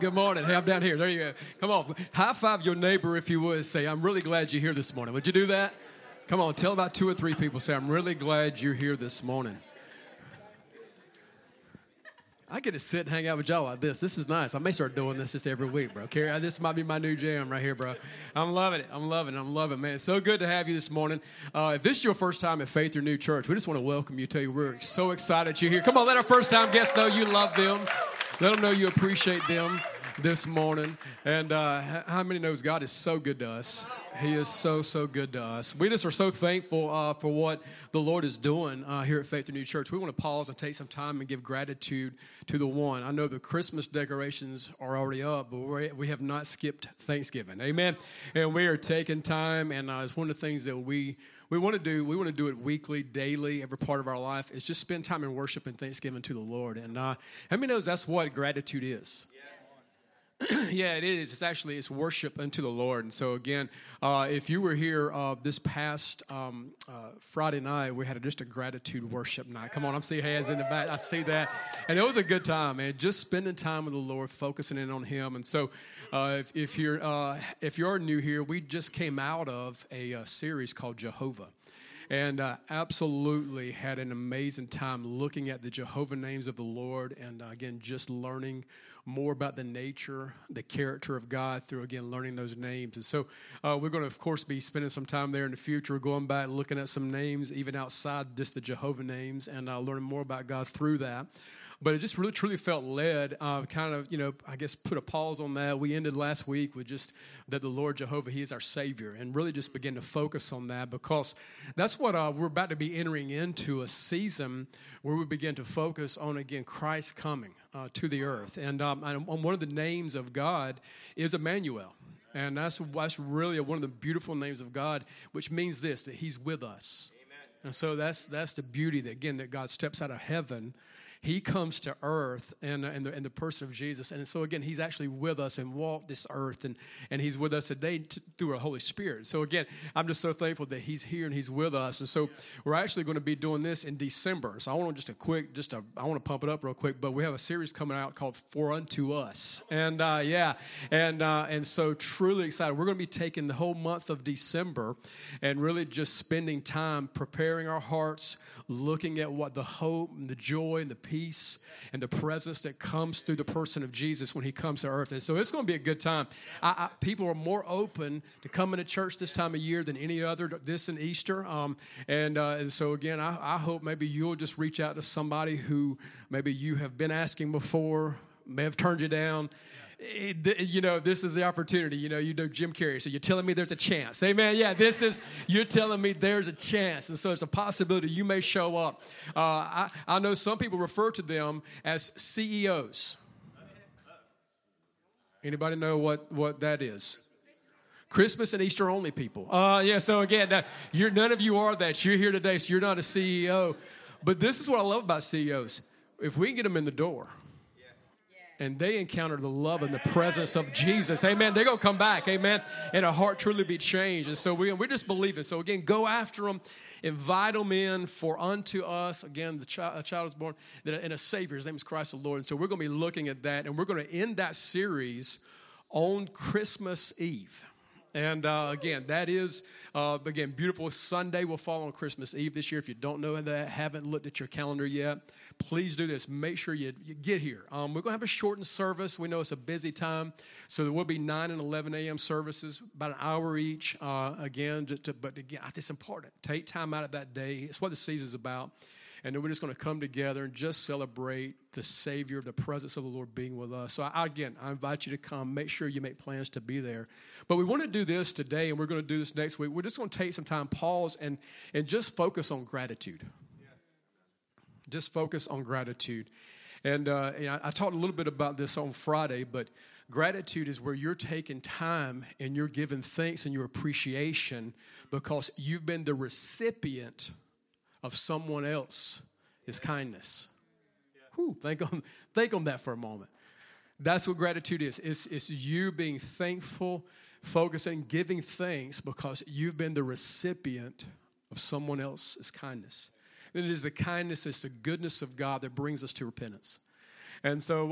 Good morning. Hey, I'm down here. There you go. Come on. High five your neighbor if you would. Say, I'm really glad you're here this morning. Would you do that? Come on. Tell about two or three people. Say, I'm really glad you're here this morning. I get to sit and hang out with y'all like this. This is nice. I may start doing this just every week, bro. Carrie, this might be my new jam right here, bro. I'm loving it, man. It's so good to have you this morning. If this is your first time at Faith Renewed Church, we just want to welcome you. Tell you we're so excited you're here. Come on, let our first-time guests know you love them. Let them know you appreciate them this morning. And how many knows God is so good to us? He is so good to us. We just are so thankful for what the Lord is doing here at Faith Renewed Church. We want to pause and take some time and give gratitude to the one. I know the Christmas decorations are already up, but we have not skipped Thanksgiving. Amen. And we are taking time, and it's one of the things that we want to do. We want to do it weekly, daily, every part of our life. Is just spend time in worship and thanksgiving to the Lord. And how many knows that's what gratitude is? Yes. Yeah, it is. It's worship unto the Lord. And so again, if you were here this past Friday night, we had just a gratitude worship night. Come on, I'm seeing hands in the back. I see that. And it was a good time, man. Just spending time with the Lord, focusing in on Him. And so if you're new here, we just came out of a series called Jehovah, and absolutely had an amazing time looking at the Jehovah names of the Lord, and again, just learning more about the nature, the character of God through, again, learning those names. And so we're going to, of course, be spending some time there in the future, going back, looking at some names, even outside just the Jehovah names, and learning more about God through that. But it just really, truly felt led, put a pause on that. We ended last week with just that the Lord Jehovah, He is our Savior, and really just begin to focus on that, because that's what we're about to be entering into, a season where we begin to focus on, again, Christ coming to the earth. And on one of the names of God is Emmanuel. And that's really one of the beautiful names of God, which means this, that He's with us. Amen. And so that's the beauty that, again, that God steps out of heaven. He comes to earth in the person of Jesus. And so, again, He's actually with us and walked this earth, and He's with us today through our Holy Spirit. So, again, I'm just so thankful that He's here and He's with us. And so we're actually going to be doing this in December. So I want to pump it up real quick, but we have a series coming out called For Unto Us. And, and so truly excited. We're going to be taking the whole month of December and really just spending time preparing our hearts, looking at what the hope and the joy and the peace and the presence that comes through the person of Jesus when He comes to earth. And so it's going to be a good time. People are more open to coming to church this time of year than any other, this and Easter. And so, again, I hope maybe you'll just reach out to somebody who maybe you have been asking before, may have turned you down. This is the opportunity. You know Jim Carrey, so you're telling me there's a chance. Amen. Yeah, you're telling me there's a chance. And so it's a possibility you may show up. I know some people refer to them as CEOs. Anybody know what that is? Christmas and Easter only people. So again, none of you are that. You're here today, so you're not a CEO. But this is what I love about CEOs. If we can get them in the door, and they encounter the love and the presence of Jesus, amen, they're going to come back, amen, and our heart truly be changed. And so we just believe it. So, again, go after them, invite them in, for unto us, again, a child is born, and a Savior. His name is Christ the Lord. And so we're going to be looking at that, and we're going to end that series on Christmas Eve. And again, that is, beautiful. Sunday will fall on Christmas Eve this year. If you don't know that, haven't looked at your calendar yet, please do this. Make sure you get here. We're going to have a shortened service. We know it's a busy time. So there will be 9 and 11 a.m. services, about an hour each. It's important. Take time out of that day. It's what the season's about. And then we're just going to come together and just celebrate the Savior, the presence of the Lord being with us. So, I invite you to come. Make sure you make plans to be there. But we want to do this today, and we're going to do this next week. We're just going to take some time, pause, and just focus on gratitude. Yeah. Just focus on gratitude. And I talked a little bit about this on Friday, but gratitude is where you're taking time and you're giving thanks and your appreciation because you've been the recipient of someone else's kindness. Whew, think on that for a moment. That's what gratitude is. It's you being thankful, focusing, giving thanks because you've been the recipient of someone else's kindness. And it is the kindness, it's the goodness of God that brings us to repentance. And so,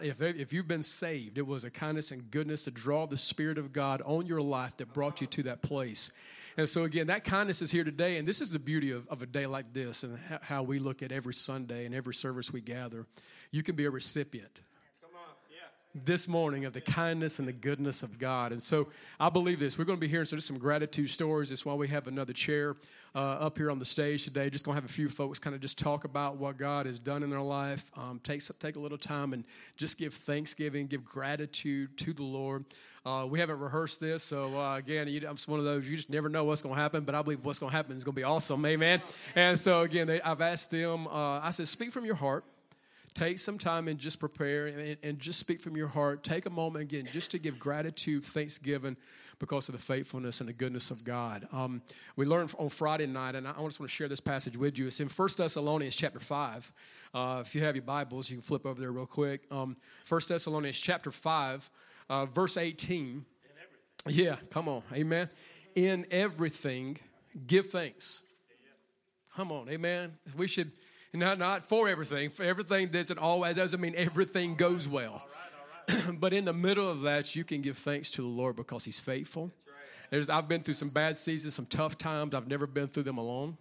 if you've been saved, it was a kindness and goodness to draw the Spirit of God on your life that brought you to that place. And so, again, that kindness is here today, and this is the beauty of a day like this and how we look at every Sunday and every service we gather. You can be a recipient this morning of the kindness and the goodness of God. And so I believe this. We're going to be hearing some gratitude stories. That's why we have another chair up here on the stage today. Just going to have a few folks kind of just talk about what God has done in their life. Take a little time and just give thanksgiving, give gratitude to the Lord. We haven't rehearsed this, so again, I'm just one of those, you just never know what's going to happen, but I believe what's going to happen is going to be awesome, amen? And so again, I've asked them, I said, speak from your heart. Take some time and just prepare and just speak from your heart. Take a moment, again, just to give gratitude, thanksgiving, because of the faithfulness and the goodness of God. We learned on Friday night, and I just want to share this passage with you. It's in 1 Thessalonians chapter 5. If you have your Bibles, you can flip over there real quick. 1 Thessalonians chapter 5, verse 18. In everything. Yeah, come on. Amen. In everything, give thanks. Come on. Amen. We should... Not for everything. For everything doesn't mean everything goes well. All right. But in the middle of that, you can give thanks to the Lord because He's faithful. Right. I've been through some bad seasons, some tough times. I've never been through them alone.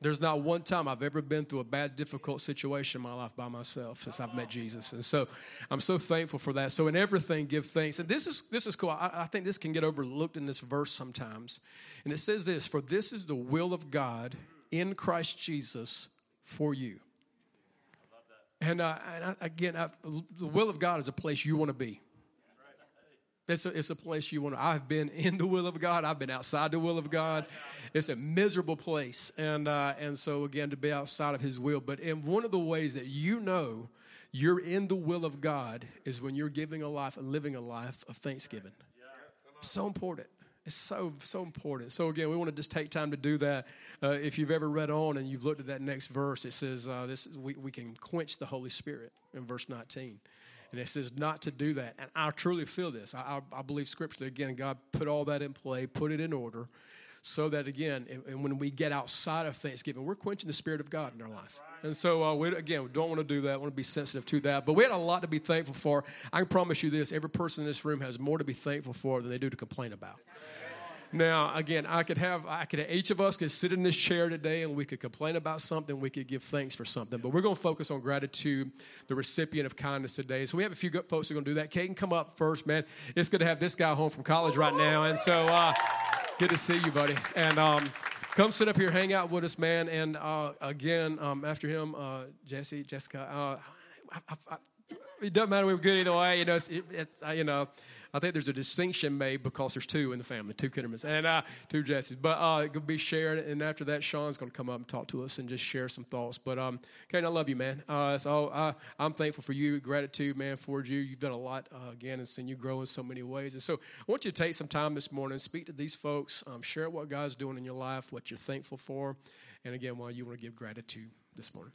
There's not one time I've ever been through a bad, difficult situation in my life by myself since I've met Jesus. And so I'm so thankful for that. So in everything, give thanks. And this is cool. I think this can get overlooked in this verse sometimes. And it says this, for this is the will of God in Christ Jesus for you. And the will of God is a place you want to be. It's a place you want to. I've been in the will of God. I've been outside the will of God. It's a miserable place. And so, again, to be outside of His will. But in one of the ways that you know you're in the will of God is when you're giving a life and living a life of thanksgiving. So important. It's so, so important. So, again, we want to just take time to do that. If you've ever read on and you've looked at that next verse, it says we can quench the Holy Spirit in verse 19. And it says not to do that. And I truly feel this. I believe scripturally, again, God put all that in play, put it in order, so that, again, and when we get outside of Thanksgiving, we're quenching the Spirit of God in our life. And so, we don't want to do that. I want to be sensitive to that. But we had a lot to be thankful for. I can promise you this. Every person in this room has more to be thankful for than they do to complain about. Now, again, each of us could sit in this chair today and we could complain about something, we could give thanks for something, but we're going to focus on gratitude, the recipient of kindness today. So we have a few good folks who are going to do that. Caden, come up first, man. It's good to have this guy home from college right now, and so good to see you, buddy. And come sit up here, hang out with us, man. And again, after him, Jesse, Jessica, it doesn't matter. We're good either way, you know. I think there's a distinction made because there's two in the family, two Kittermans and two Jessies. But it could be shared, and after that, Sean's going to come up and talk to us and just share some thoughts. But Caden, I love you, man. I'm thankful for you, gratitude, man, for you. You've done a lot again, and seen you grow in so many ways. And so I want you to take some time this morning, speak to these folks, share what God's doing in your life, what you're thankful for, and again, why you want to give gratitude this morning.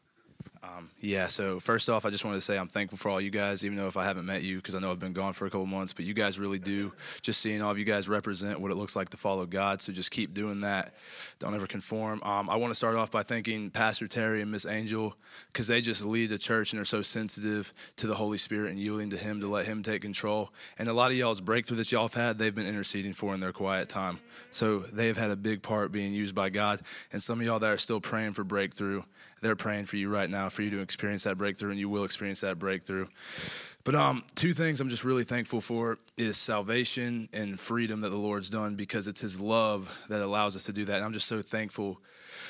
So first off, I just wanted to say I'm thankful for all you guys, even though if I haven't met you, because I know I've been gone for a couple months, but you guys really do. Just seeing all of you guys represent what it looks like to follow God, so just keep doing that. Don't ever conform. I want to start off by thanking Pastor Terry and Miss Angel, because they just lead the church and are so sensitive to the Holy Spirit and yielding to Him to let Him take control. And a lot of y'all's breakthrough that y'all have had, they've been interceding for in their quiet time. So they've had a big part being used by God. And some of y'all that are still praying for breakthrough, they're praying for you right now, for you to experience that breakthrough, and you will experience that breakthrough. But two things I'm just really thankful for is salvation and freedom that the Lord's done, because it's His love that allows us to do that. And I'm just so thankful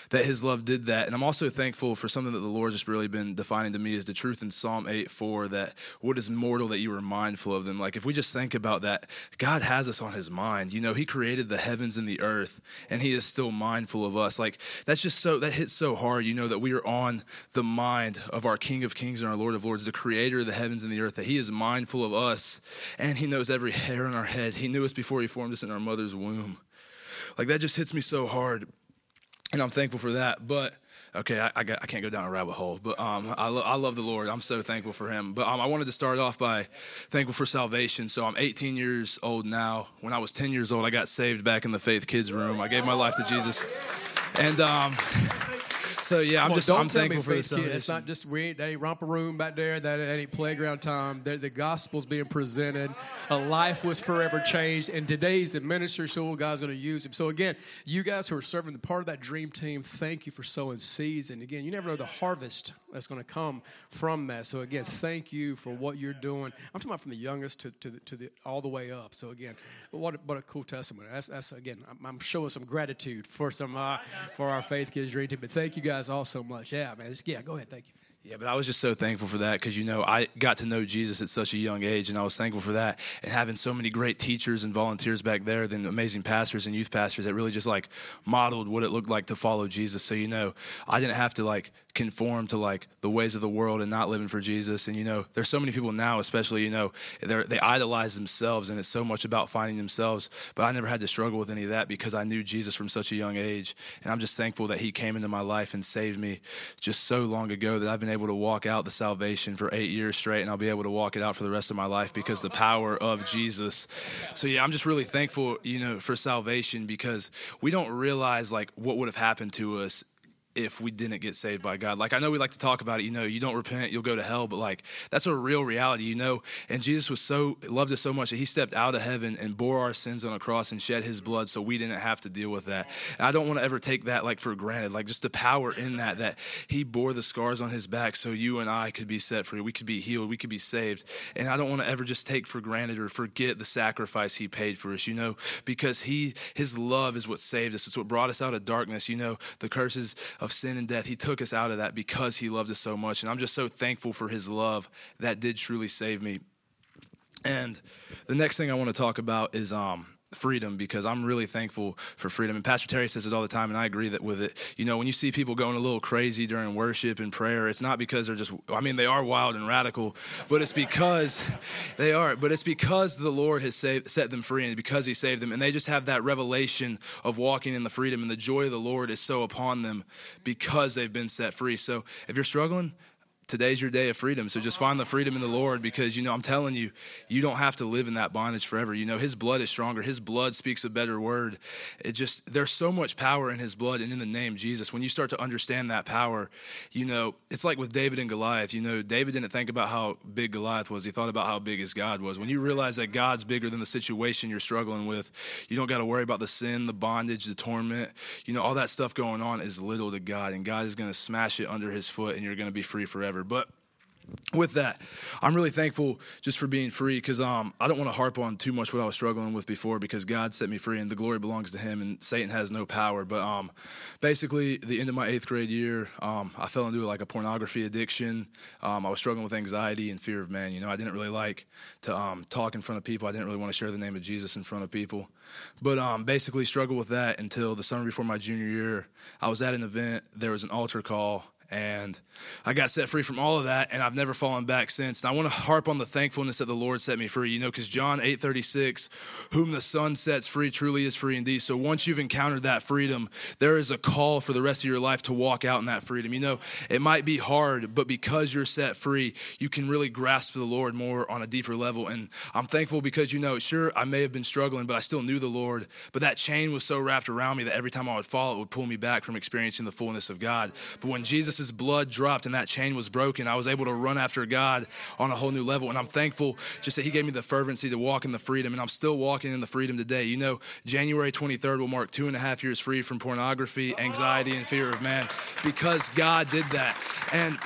that his love did that. And I'm also thankful for something that the Lord's just really been defining to me is the truth in Psalm 8:4, that what is mortal that you were mindful of them. Like if we just think about that, God has us on his mind. You know, he created the heavens and the earth and he is still mindful of us. Like that's just so, that hits so hard, you know, that we are on the mind of our King of Kings and our Lord of Lords, the creator of the heavens and the earth, that he is mindful of us and he knows every hair on our head. He knew us before he formed us in our mother's womb. Like that just hits me so hard. And I'm thankful for that, but okay, I can't go down a rabbit hole, but I love the Lord. I'm so thankful for him. But I wanted to start off by thankful for salvation. So I'm 18 years old now. When I was 10 years old, I got saved back in the Faith Kids room. I gave my life to Jesus. And so yeah, I'm thankful for the salvation. It's not just, that ain't romper room back there, that ain't playground time. The gospel's being presented. A life was forever changed. And today's the ministry tool God's going to use him. So again, you guys who are serving the part of that dream team, thank you for sowing seeds. And again, you never know the harvest that's going to come from that. So again, thank you for what you're doing. I'm talking about from the youngest to the all the way up. So again, what a cool testimony. That's again, I'm showing some gratitude for our Faith Kids dream team. But thank you guys all so much. Yeah, man. Yeah, go ahead. Thank you. Yeah, but I was just so thankful for that because, you know, I got to know Jesus at such a young age, and I was thankful for that. And having so many great teachers and volunteers back there, then amazing pastors and youth pastors that really just, like, modeled what it looked like to follow Jesus. So, you know, I didn't have to, like, conform to, like, the ways of the world and not living for Jesus. And, you know, there's so many people now, especially, you know, they idolize themselves, and it's so much about finding themselves. But I never had to struggle with any of that because I knew Jesus from such a young age. And I'm just thankful that he came into my life and saved me just so long ago that I've been able to walk out the salvation for 8 years straight, and I'll be able to walk it out for the rest of my life because the power of Jesus. So yeah, I'm just really thankful, you know, for salvation because we don't realize like what would have happened to us if we didn't get saved by God. Like I know we like to talk about it, you know, you don't repent, you'll go to hell, but like that's a real reality, you know. And Jesus was so loved us so much that he stepped out of heaven and bore our sins on a cross and shed his blood so we didn't have to deal with that. And I don't want to ever take that like for granted, like just the power in that he bore the scars on his back so you and I could be set free, we could be healed, we could be saved. And I don't want to ever just take for granted or forget the sacrifice he paid for us, you know, because his love is what saved us. It's what brought us out of darkness, you know, the curses of sin and death. He took us out of that because he loved us so much. And I'm just so thankful for his love that did truly save me. And the next thing I want to talk about is freedom, because I'm really thankful for freedom. And Pastor Terry says it all the time, and I agree with it. You know, when you see people going a little crazy during worship and prayer, it's not because they're just, I mean, they are wild and radical, but it's because the Lord has set them free, and because he saved them, and they just have that revelation of walking in the freedom, and the joy of the Lord is so upon them because they've been set free. So if you're struggling, today's your day of freedom. So just find the freedom in the Lord because, you know, I'm telling you, you don't have to live in that bondage forever. You know, his blood is stronger. His blood speaks a better word. It just, there's so much power in his blood and in the name Jesus. When you start to understand that power, you know, it's like with David and Goliath. You know, David didn't think about how big Goliath was. He thought about how big his God was. When you realize that God's bigger than the situation you're struggling with, you don't got to worry about the sin, the bondage, the torment. You know, all that stuff going on is little to God, and God is going to smash it under his foot, and you're going to be free forever. But with that, I'm really thankful just for being free because I don't want to harp on too much what I was struggling with before because God set me free and the glory belongs to him and Satan has no power. But basically, the end of my 8th grade year, I fell into like a pornography addiction. I was struggling with anxiety and fear of man. You know, I didn't really like to talk in front of people. I didn't really want to share the name of Jesus in front of people. But basically struggled with that until the summer before my junior year. I was at an event. There was an altar call. And I got set free from all of that, and I've never fallen back since. And I want to harp on the thankfulness that the Lord set me free, you know, because John 8:36, whom the Son sets free truly is free indeed. So once you've encountered that freedom, there is a call for the rest of your life to walk out in that freedom. You know, it might be hard, but because you're set free, you can really grasp the Lord more on a deeper level. And I'm thankful because, you know, sure, I may have been struggling, but I still knew the Lord. But that chain was so wrapped around me that every time I would fall, it would pull me back from experiencing the fullness of God. But when Jesus his blood dropped and that chain was broken, I was able to run after God on a whole new level. And I'm thankful just that he gave me the fervency to walk in the freedom. And I'm still walking in the freedom today. You know, January 23rd will mark 2.5 years free from pornography, anxiety, and fear of man because God did that. And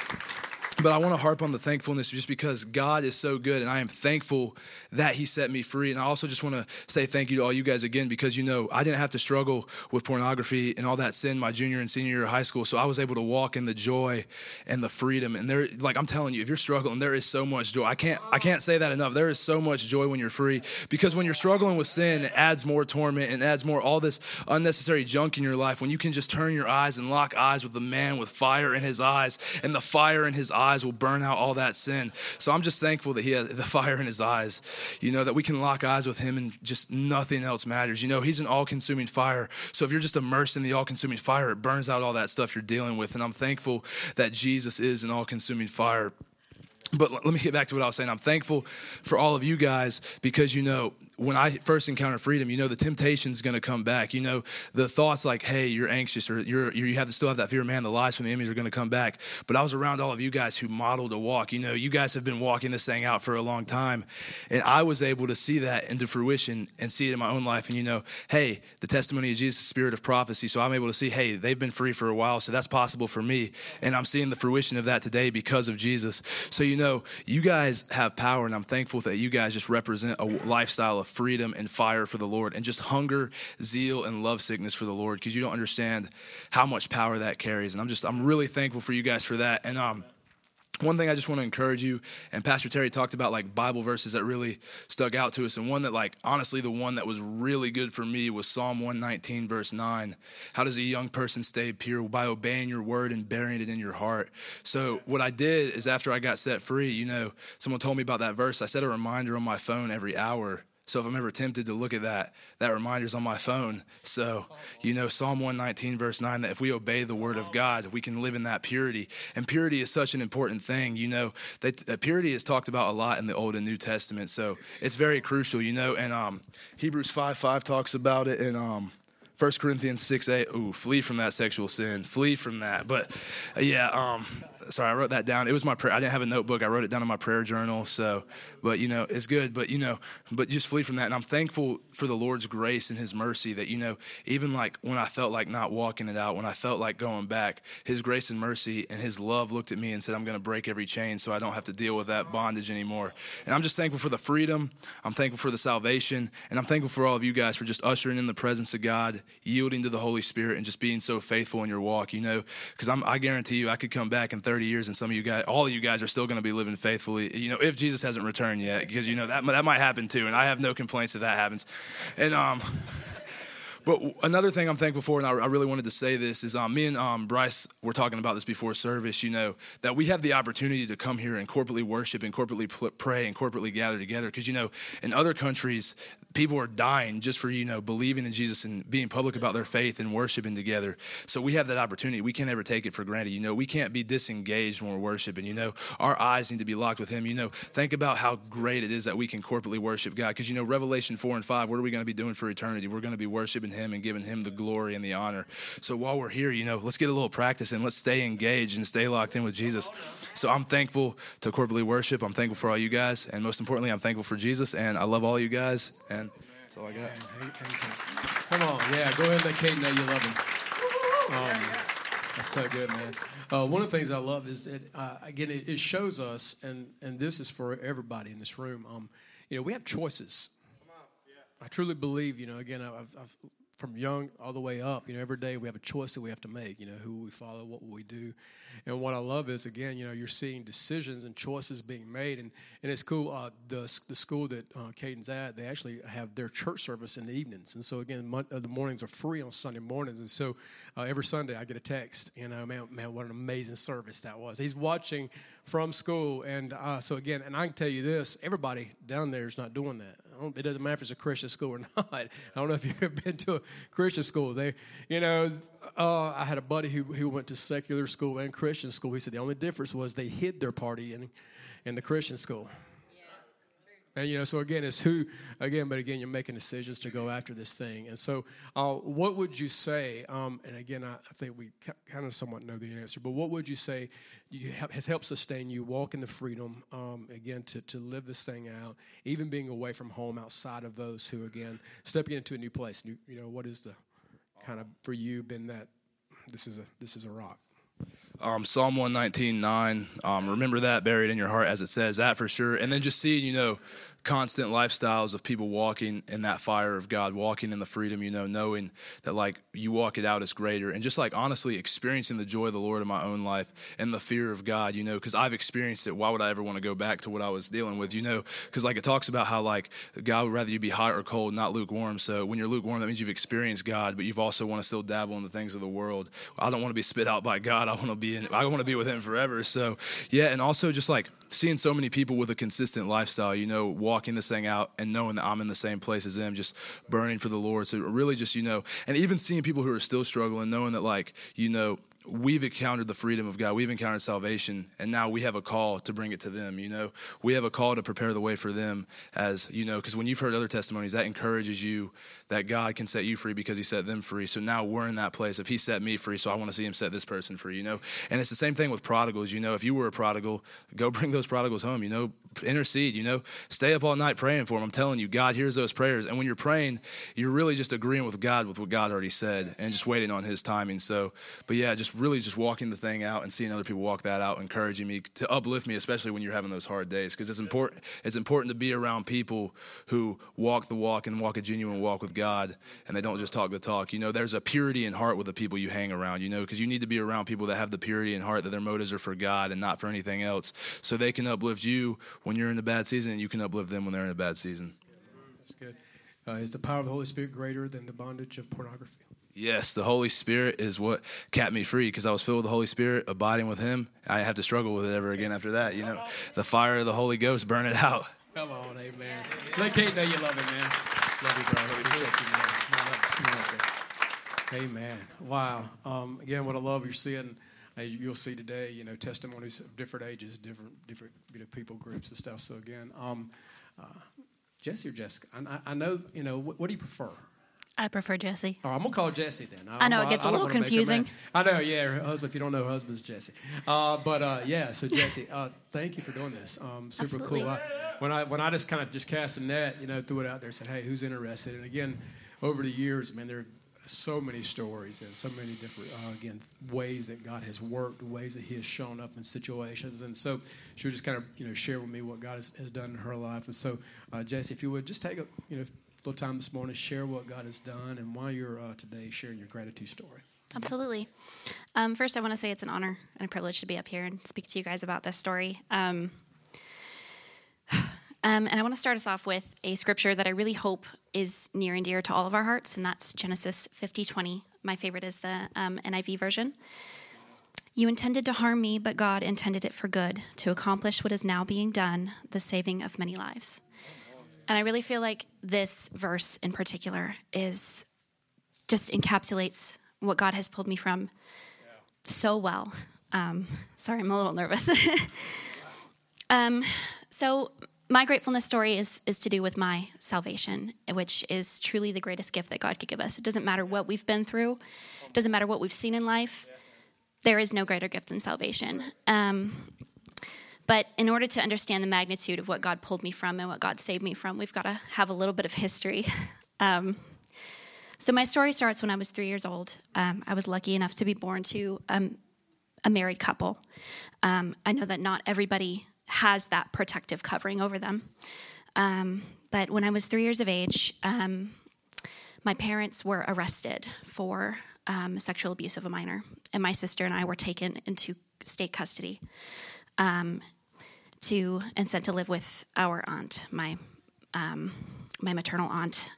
But I want to harp on the thankfulness just because God is so good, and I am thankful that he set me free. And I also just want to say thank you to all you guys again, because, you know, I didn't have to struggle with pornography and all that sin my junior and senior year of high school. So I was able to walk in the joy and the freedom. And there, like I'm telling you, if you're struggling, there is so much joy. I can't say that enough. There is so much joy when you're free, because when you're struggling with sin, it adds more torment and adds more, all this unnecessary junk in your life. When you can just turn your eyes and lock eyes with the man with fire in his eyes, and the fire in his eyes will burn out all that sin. So I'm just thankful that he has the fire in his eyes, you know, that we can lock eyes with him and just nothing else matters. You know, he's an all-consuming fire. So if you're just immersed in the all-consuming fire, it burns out all that stuff you're dealing with. And I'm thankful that Jesus is an all-consuming fire. But let me get back to what I was saying. I'm thankful for all of you guys because, you know, when I first encountered freedom, you know, the temptation's going to come back. You know, the thoughts like, hey, you're anxious, or you have to still have that fear. Man, the lies from the enemies are going to come back. But I was around all of you guys who modeled a walk. You know, you guys have been walking this thing out for a long time. And I was able to see that into fruition and see it in my own life. And, you know, hey, the testimony of Jesus, spirit of prophecy. So I'm able to see, hey, they've been free for a while. So that's possible for me. And I'm seeing the fruition of that today because of Jesus. So, you know, you guys have power, and I'm thankful that you guys just represent a lifestyle of freedom and fire for the Lord, and just hunger, zeal, and love sickness for the Lord, because you don't understand how much power that carries. And I'm really thankful for you guys for that. And one thing I just want to encourage you, and Pastor Terry talked about like Bible verses that really stuck out to us. And one that, like, honestly, the one that was really good for me was Psalm 119, verse 9. How does a young person stay pure? By obeying your word and burying it in your heart. So what I did is, after I got set free, you know, someone told me about that verse. I set a reminder on my phone every hour. So if I'm ever tempted to look at that reminder's on my phone. So, you know, Psalm 119, verse 9, that if we obey the word of God, we can live in that purity. And purity is such an important thing. You know, that purity is talked about a lot in the Old and New Testament. So it's very crucial, you know. And Hebrews 5:5 talks about it. And 1 Corinthians 6:8, ooh, flee from that sexual sin. Flee from that. But, yeah, sorry, I wrote that down. It was my prayer. I didn't have a notebook. I wrote it down in my prayer journal. So, but, you know, it's good. But, you know, but just flee from that. And I'm thankful for the Lord's grace and his mercy that, you know, even like when I felt like not walking it out, when I felt like going back, his grace and mercy and his love looked at me and said, I'm going to break every chain so I don't have to deal with that bondage anymore. And I'm just thankful for the freedom. I'm thankful for the salvation. And I'm thankful for all of you guys for just ushering in the presence of God, yielding to the Holy Spirit, and just being so faithful in your walk, you know, because I guarantee you I could come back in 30 years and some of you guys, all of you guys, are still going to be living faithfully, you know, if Jesus hasn't returned yet, because, you know, that might happen too. And I have no complaints if that happens. And, but another thing I'm thankful for, and I really wanted to say this, is me and Bryce were talking about this before service, you know, that we have the opportunity to come here and corporately worship and corporately pray and corporately gather together. Because, you know, in other countries, people are dying just for, you know, believing in Jesus and being public about their faith and worshiping together. So we have that opportunity. We can't ever take it for granted. You know, we can't be disengaged when we're worshiping. You know, our eyes need to be locked with him. You know, think about how great it is that we can corporately worship God. Because, you know, Revelation 4 and 5, what are we going to be doing for eternity? We're going to be worshiping him and giving him the glory and the honor. So while we're here, you know, let's get a little practice and let's stay engaged and stay locked in with Jesus. So I'm thankful to corporately worship. I'm thankful for all you guys. And most importantly, I'm thankful for Jesus. And I love all you guys. And that's all I got. Come on. Yeah, go ahead and let Caden know you love him. That's so good, man. One of the things I love is that, again, it shows us, and this is for everybody in this room, you know, we have choices. I truly believe, you know, again, I've from young all the way up, you know, every day we have a choice that we have to make, you know, who we follow, what will we do. And what I love is, again, you know, you're seeing decisions and choices being made. And it's cool, the school that Caden's at, they actually have their church service in the evenings. And so, again, the mornings are free on Sunday mornings. And so every Sunday I get a text, you know, man, what an amazing service that was. He's watching from school. And so, again, and I can tell you this, everybody down there is not doing that. It doesn't matter if it's a Christian school or not. I don't know if you've ever been to a Christian school. They, you know, I had a buddy who went to secular school and Christian school. He said the only difference was they hid their party in the Christian school. And, you know, so, again, it's who, again, but, again, you're making decisions to go after this thing. And so what would you say, and, again, I think we kind of somewhat know the answer, but what would you say has helped sustain you, walk in the freedom, again, to live this thing out, even being away from home outside of those who, again, stepping into a new place? You know, what is the kind of, for you, been that this is a rock? Psalm 119:9, remember that buried in your heart, as it says, that for sure. And then just seeing, constant lifestyles of people walking in that fire of God, walking in the freedom, knowing that you walk it out as greater. And just honestly experiencing the joy of the Lord in my own life and the fear of God, because I've experienced it. Why would I ever want to go back to what I was dealing with, because it talks about how God would rather you be hot or cold, not lukewarm. So when you're lukewarm, that means you've experienced God, but you've also want to still dabble in the things of the world. I don't want to be spit out by God. I want to be with him forever. So yeah. And also just seeing so many people with a consistent lifestyle, walking this thing out and knowing that I'm in the same place as them, just burning for the Lord. So really just, and even seeing people who are still struggling, knowing that we've encountered the freedom of God, we've encountered salvation, and now we have a call to bring it to them, We have a call to prepare the way for them as, because when you've heard other testimonies, that encourages you that God can set you free because he set them free. So now we're in that place. If he set me free, so I want to see him set this person free, And it's the same thing with prodigals, If you were a prodigal, go bring those prodigals home, Intercede, Stay up all night praying for them. I'm telling you, God hears those prayers. And when you're praying, you're really just agreeing with God with what God already said and just waiting on his timing. So, but yeah, just really just walking the thing out and seeing other people walk that out, encouraging me to uplift me, especially when you're having those hard days, because it's important. It's important to be around people who walk the walk and walk a genuine walk with God, and they don't just talk the talk. There's a purity in heart with the people you hang around, because you need to be around people that have the purity in heart, that their motives are for God and not for anything else, so they can uplift you when you're in a bad season, and you can uplift them when they're in a bad season. That's good. Is the power of the Holy Spirit greater than the bondage of pornography? Yes, the Holy Spirit is what kept me free, because I was filled with the Holy Spirit, abiding with him. I have to struggle with it ever again after that. The fire of the Holy Ghost, burn it out. Come on, amen. Yeah. Let Kate know you love it, man. Love you, brother. Appreciate you, man. Amen. Wow. Again, what I love you're seeing, as you'll see today, testimonies of different ages, different people groups and stuff. So again, Jesse or Jessica, I know, what do you prefer? I prefer Jesse. Oh, I'm going to call Jesse then. I know it gets a little confusing. I know, yeah. Her husband, if you don't know, her husband's Jesse. So Jesse, thank you for doing this. Super Absolutely. Cool. When I just kind of cast a net, threw it out there and said, hey, who's interested? And again, over the years, man, there are so many stories and so many different, ways that God has worked, ways that he has shown up in situations. And so she would just kind of, share with me what God has done in her life. And so, Jesse, if you would just take a, time this morning, share what God has done and why you're today sharing your gratitude story. Absolutely. First, I want to say it's an honor and a privilege to be up here and speak to you guys about this story. And I want to start us off with a scripture that I really hope is near and dear to all of our hearts, and that's Genesis 50:20. My favorite is the NIV version. You intended to harm me, but God intended it for good, to accomplish what is now being done, the saving of many lives. And I really feel like this verse in particular is just encapsulates what God has pulled me from so well. Sorry, I'm a little nervous. So my gratefulness story is to do with my salvation, which is truly the greatest gift that God could give us. It doesn't matter what we've been through. It doesn't matter what we've seen in life. There is no greater gift than salvation. But in order to understand the magnitude of what God pulled me from and what God saved me from, we've got to have a little bit of history. So my story starts when I was 3 years old. I was lucky enough to be born to a married couple. I know that not everybody has that protective covering over them. But when I was 3 years of age, my parents were arrested for sexual abuse of a minor. And my sister and I were taken into state custody. And sent to live with our aunt, my maternal aunt.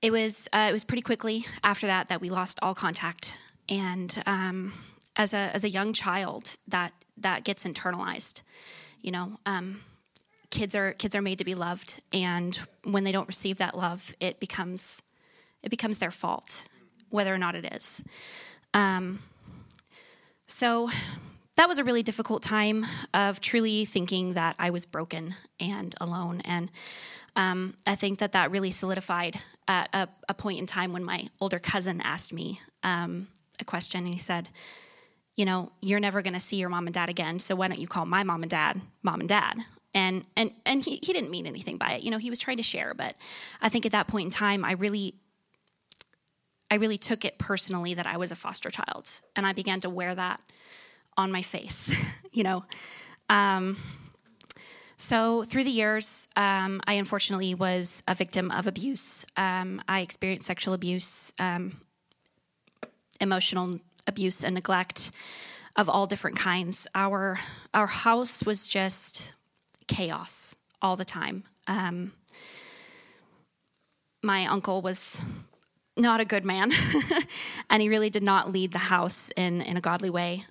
It was pretty quickly after that we lost all contact, and as a young child, that gets internalized. Kids are made to be loved, and when they don't receive that love, it becomes their fault, whether or not it is. So that was a really difficult time of truly thinking that I was broken and alone. And I think that really solidified at a point in time when my older cousin asked me a question. And he said, you're never going to see your mom and dad again, so why don't you call my mom and dad? And he didn't mean anything by it. He was trying to share. But I think at that point in time, I really I really took it personally that I was a foster child, and I began to wear that on my face, you know. So through the years, I unfortunately was a victim of abuse. I experienced sexual abuse, emotional abuse, and neglect of all different kinds. Our house was just chaos all the time. My uncle was not a good man, and he really did not lead the house in a godly way.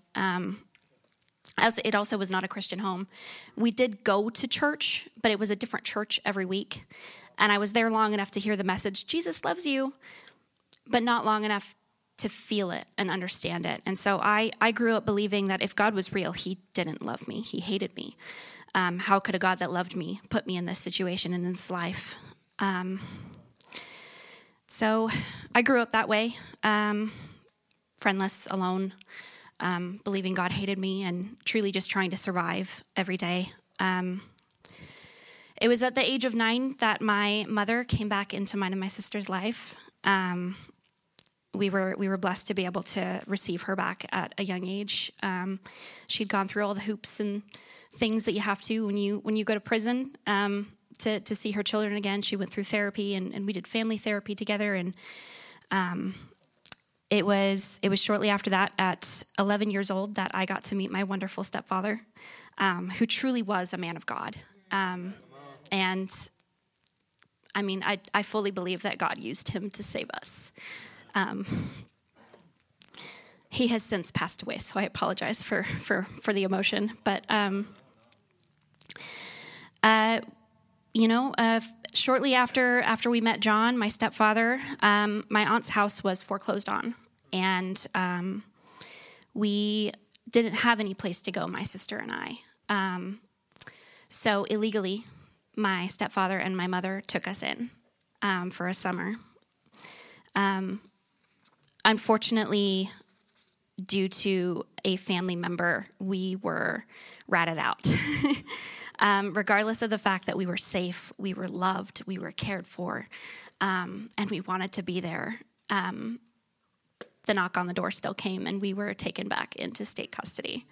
As it also was not a Christian home. We did go to church, but it was a different church every week. And I was there long enough to hear the message, Jesus loves you, but not long enough to feel it and understand it. And so I grew up believing that if God was real, he didn't love me. He hated me. How could a God that loved me put me in this situation and in this life? So I grew up that way, friendless, alone, believing God hated me and truly just trying to survive every day. It was at the age of 9 that my mother came back into mine and my sister's life. We were blessed to be able to receive her back at a young age. She'd gone through all the hoops and things that you have to when you go to prison to see her children again. She went through therapy, and we did family therapy together, and It was shortly after that, at 11 years old, that I got to meet my wonderful stepfather, who truly was a man of God. And I mean, I fully believe that God used him to save us. He has since passed away, so I apologize for the emotion. But, shortly after we met John, my stepfather, my aunt's house was foreclosed on, and we didn't have any place to go, my sister and I. So illegally, my stepfather and my mother took us in for a summer. Unfortunately, due to a family member, we were ratted out. Regardless of the fact that we were safe, we were loved, we were cared for, and we wanted to be there, the knock on the door still came, and we were taken back into state custody.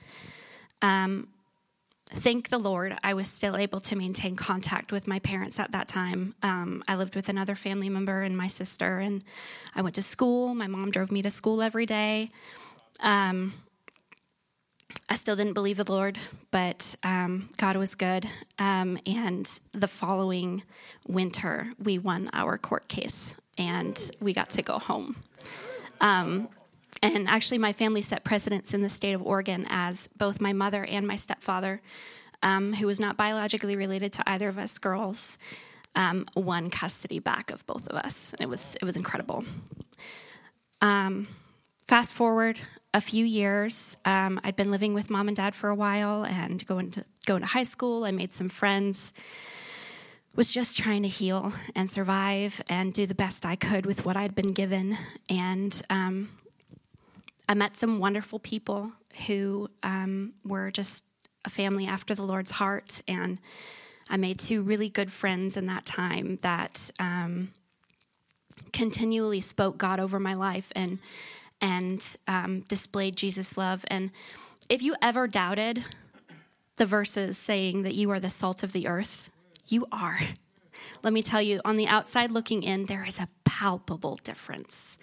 Thank the Lord, I was still able to maintain contact with my parents at that time. I lived with another family member and my sister, and I went to school. My mom drove me to school every day. I still didn't believe the Lord, but God was good. And the following winter, we won our court case, and we got to go home. And actually, my family set precedents in the state of Oregon, as both my mother and my stepfather, who was not biologically related to either of us girls, won custody back of both of us. And it was incredible. Fast forward a few years, I'd been living with mom and dad for a while and going to high school. I made some friends, was just trying to heal and survive and do the best I could with what I'd been given. And I met some wonderful people who were just a family after the Lord's heart. And I made 2 really good friends in that time that continually spoke God over my life and displayed Jesus' love. And if you ever doubted the verses saying that you are the salt of the earth, you are. Let me tell you, on the outside looking in, there is a palpable difference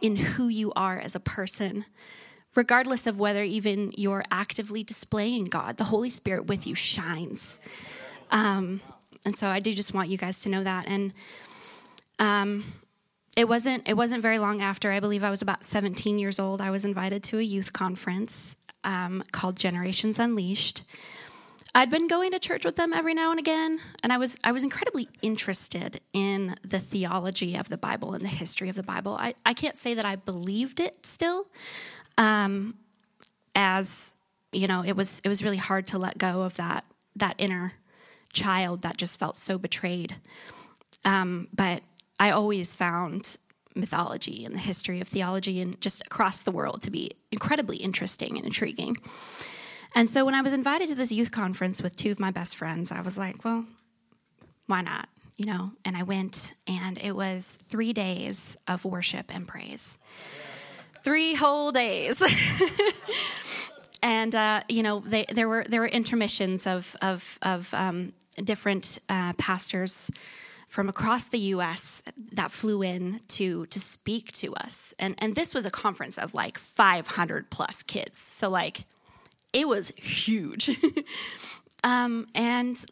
in who you are as a person, regardless of whether even you're actively displaying God. The Holy Spirit with you shines. And so I do just want you guys to know that. And It wasn't very long after, I believe I was about 17 years old, I was invited to a youth conference called Generations Unleashed. I'd been going to church with them every now and again, and I was incredibly interested in the theology of the Bible and the history of the Bible. I can't say that I believed it still, as you know, it was really hard to let go of that inner child that just felt so betrayed. But I always found mythology and the history of theology and just across the world to be incredibly interesting and intriguing. And so when I was invited to this youth conference with 2 of my best friends, I was like, well, why not? you know, and I went, and it was 3 days of worship and praise. 3 whole days. And, you know, there were intermissions of different pastors from across the U.S. that flew in to speak to us. And this was a conference of like 500 plus kids. So like, it was huge. And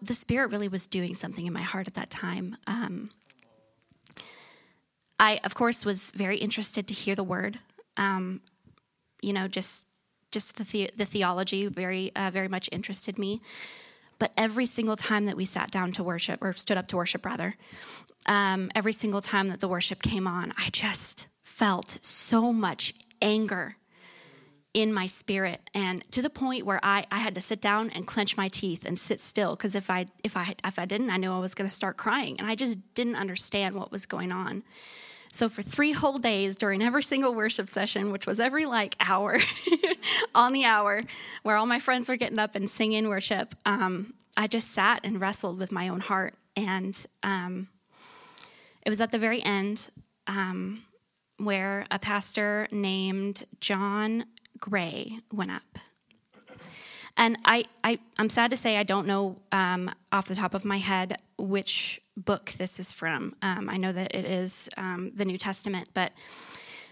the Spirit really was doing something in my heart at that time. I, of course, was very interested to hear the word. You know, just the theology very much interested me. But every single time that we sat down to worship, or stood up to worship rather, every single time that the worship came on, I just felt so much anger in my spirit, and to the point where I had to sit down and clench my teeth and sit still, because if I didn't, I knew I was going to start crying, and I just didn't understand what was going on. So for 3 whole days during every single worship session, which was every like hour on the hour, where all my friends were getting up and singing worship, I just sat and wrestled with my own heart. And it was at the very end where a pastor named John Gray went up. And I'm sad to say I don't know off the top of my head which book this is from. I know that it is the New Testament, but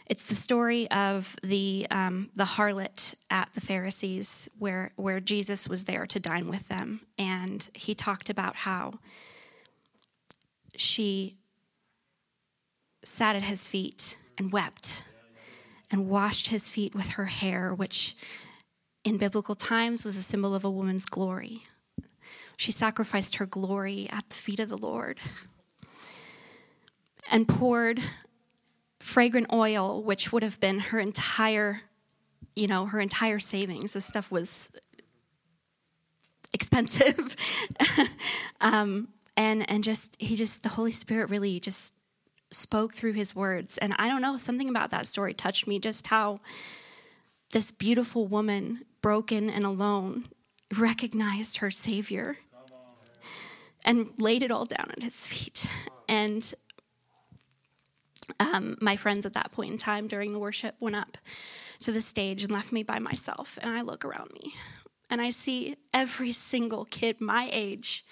it's the story of the harlot at the Pharisees, where Jesus was there to dine with them, and he talked about how she sat at his feet and wept and washed his feet with her hair, which in biblical times was a symbol of a woman's glory. She sacrificed her glory at the feet of the Lord and poured fragrant oil, which would have been her entire, you know, her entire savings. This stuff was expensive. The Holy Spirit really just spoke through his words. And I don't know, something about that story touched me, just how this beautiful woman, broken and alone, recognized her Savior and laid it all down at his feet. And my friends at that point in time during the worship went up to the stage and left me by myself. And I look around me and I see every single kid my age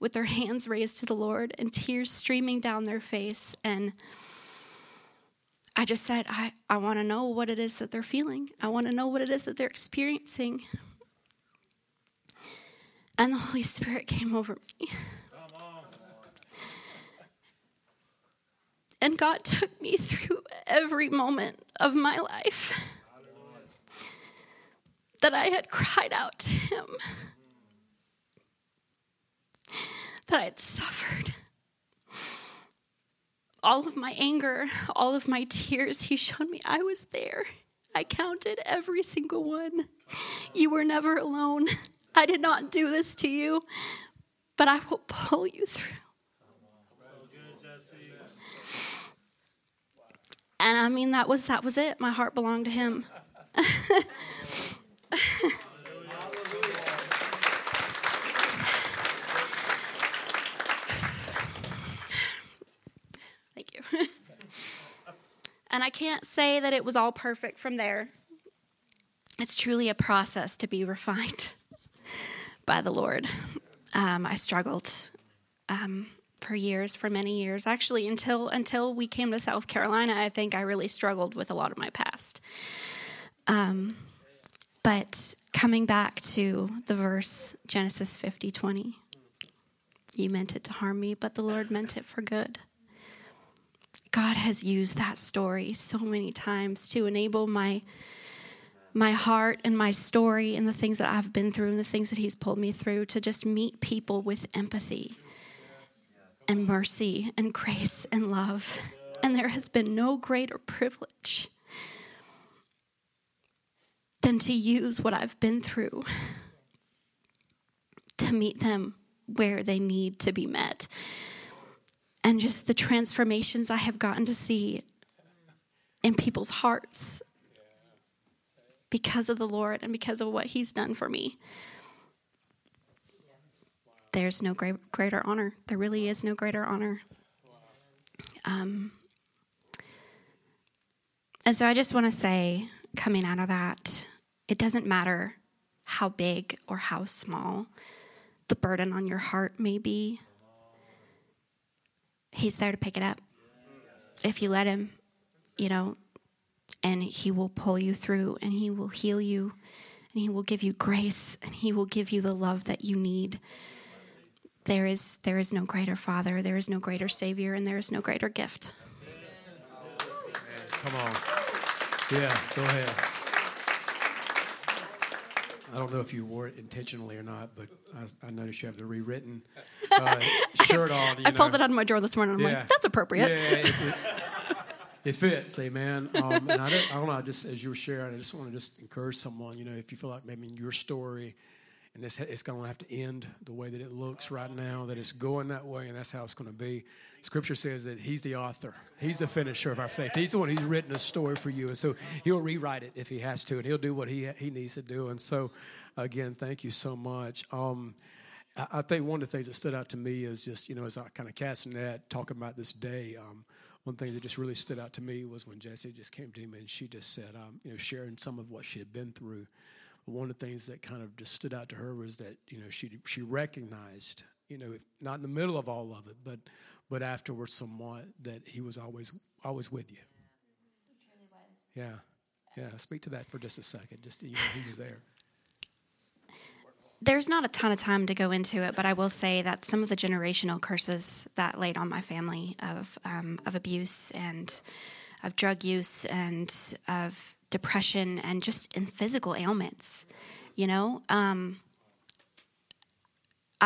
with their hands raised to the Lord and tears streaming down their face. And I just said, I want to know what it is that they're feeling. I want to know what it is that they're experiencing. And the Holy Spirit came over me. And God took me through every moment of my life that I had cried out to him, that I had suffered. All of my anger, all of my tears, he showed me I was there. I counted every single one. You were never alone. I did not do this to you, but I will pull you through. And I mean, that was it. My heart belonged to him. And I can't say that it was all perfect from there. It's truly a process to be refined by the Lord. I struggled for many years. Actually, until we came to South Carolina, I think I really struggled with a lot of my past. But coming back to the verse, Genesis 50:20, you meant it to harm me, but the Lord meant it for good. God has used that story so many times to enable my heart and my story and the things that I've been through and the things that he's pulled me through to just meet people with empathy and mercy and grace and love. And there has been no greater privilege than to use what I've been through to meet them where they need to be met. And just the transformations I have gotten to see in people's hearts because of the Lord and because of what he's done for me. there's no greater honor. There really is no greater honor. And so I just want to say, coming out of that, it doesn't matter how big or how small the burden on your heart may be. He's there to pick it up if you let him, you know, and he will pull you through, and he will heal you, and he will give you grace, and he will give you the love that you need. There is no greater Father, there is no greater Savior, and there is no greater gift. Come on. Yeah, go ahead. I don't know if you wore it intentionally or not, but I noticed you have the rewritten shirt on. I pulled it out of my drawer this morning, and I'm like, that's appropriate. Yeah, it fits, amen. And I don't know, just as you were sharing, I just want to encourage someone, if you feel like maybe your story, and it's going to have to end the way that it looks right now, that it's going that way, and that's how it's going to be. Scripture says that he's the author. He's the finisher of our faith. He's the one who's written a story for you, and so he'll rewrite it if he has to, and he'll do what he needs to do. And so, again, thank you so much. I think one of the things that stood out to me is just, as I kind of cast a net, talking about this day, one thing that just really stood out to me was when Jesse just came to me, and she just said, sharing some of what she had been through. One of the things that kind of just stood out to her was that, she recognized, not in the middle of all of it, but afterwards somewhat, that he was always with you. He truly was. Yeah. Speak to that for just a second, just he was there. There's not a ton of time to go into it, but I will say that some of the generational curses that laid on my family of abuse and of drug use and of depression and just in physical ailments, I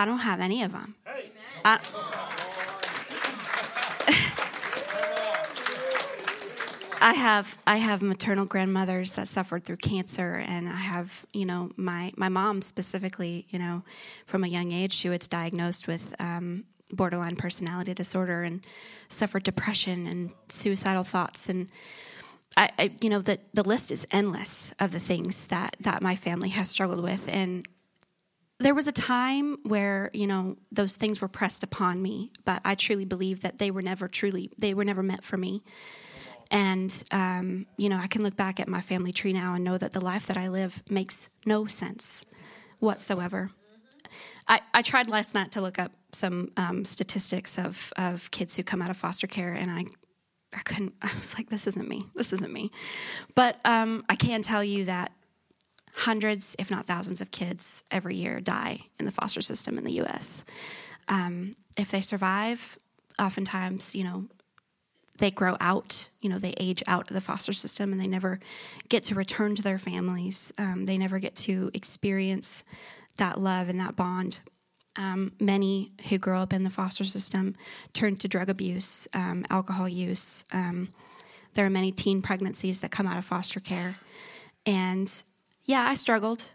don't have any of them. Hey. I have maternal grandmothers that suffered through cancer, and I have, my mom specifically, from a young age, she was diagnosed with borderline personality disorder and suffered depression and suicidal thoughts, and I the list is endless of the things that my family has struggled with. And there was a time where, those things were pressed upon me, but I truly believe that they were never meant for me. And, I can look back at my family tree now and know that the life that I live makes no sense whatsoever. I tried last night to look up some statistics of kids who come out of foster care, and I couldn't. I was like, this isn't me. But I can tell you that hundreds, if not thousands, of kids every year die in the foster system in the U.S. If they survive, oftentimes, they grow out, they age out of the foster system, and they never get to return to their families. They never get to experience that love and that bond. Many who grow up in the foster system turn to drug abuse, alcohol use. There are many teen pregnancies that come out of foster care. And yeah, I struggled.